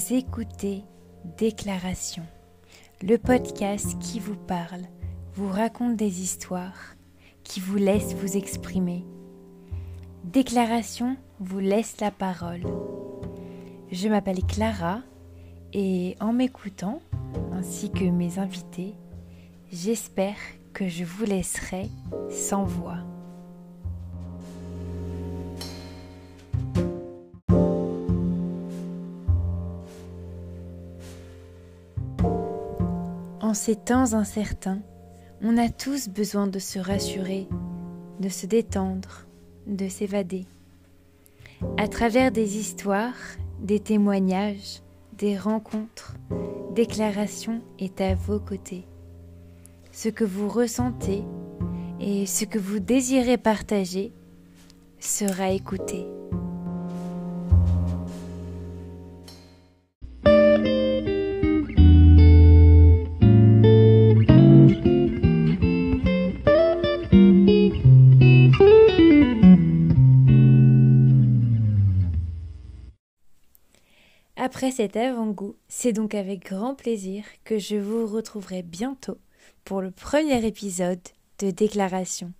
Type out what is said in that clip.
Vous écoutez Déclaration, le podcast qui vous parle, vous raconte des histoires, qui vous laisse vous exprimer. Déclaration vous laisse la parole. Je m'appelle Clara et en m'écoutant, ainsi que mes invités, j'espère que je vous laisserai sans voix. En ces temps incertains, on a tous besoin de se rassurer, de se détendre, de s'évader. À travers des histoires, des témoignages, des rencontres, Déclaration est à vos côtés. Ce que vous ressentez et ce que vous désirez partager sera écouté. Après cet avant-goût, c'est donc avec grand plaisir que je vous retrouverai bientôt pour le premier épisode de Déclaration.